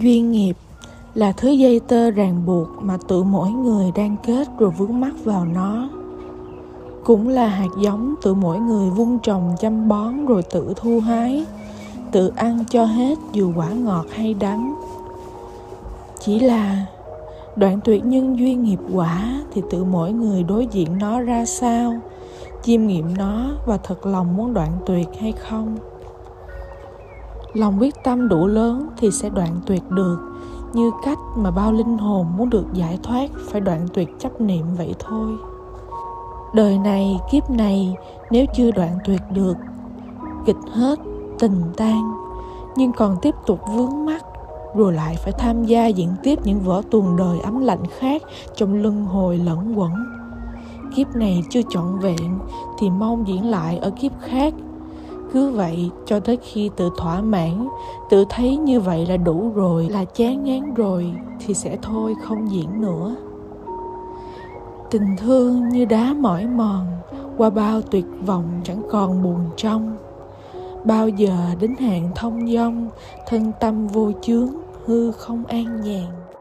Duyên nghiệp là thứ dây tơ ràng buộc mà tự mỗi người đang kết rồi vướng mắc vào nó. Cũng là hạt giống tự mỗi người vun trồng chăm bón rồi tự thu hái, tự ăn cho hết dù quả ngọt hay đắng. Chỉ là đoạn tuyệt nhân duyên nghiệp quả thì tự mỗi người đối diện nó ra sao, chiêm nghiệm nó và thật lòng muốn đoạn tuyệt hay không. Lòng quyết tâm đủ lớn thì sẽ đoạn tuyệt được, như cách mà bao linh hồn muốn được giải thoát phải đoạn tuyệt chấp niệm vậy thôi. Đời này, kiếp này nếu chưa đoạn tuyệt được, kịch hết, tình tan, nhưng còn tiếp tục vướng mắc, rồi lại phải tham gia diễn tiếp những vở tuồng đời ấm lạnh khác trong luân hồi lẫn quẩn. Kiếp này chưa trọn vẹn thì mong diễn lại ở kiếp khác. Cứ vậy cho tới khi tự thỏa mãn, tự thấy như vậy là đủ rồi, là chán ngán rồi thì sẽ thôi không diễn nữa. Tình thương như đá mỏi mòn, qua bao tuyệt vọng chẳng còn buồn trong. Bao giờ đến hạn thông dong, thân tâm vô chướng, hư không an nhàn.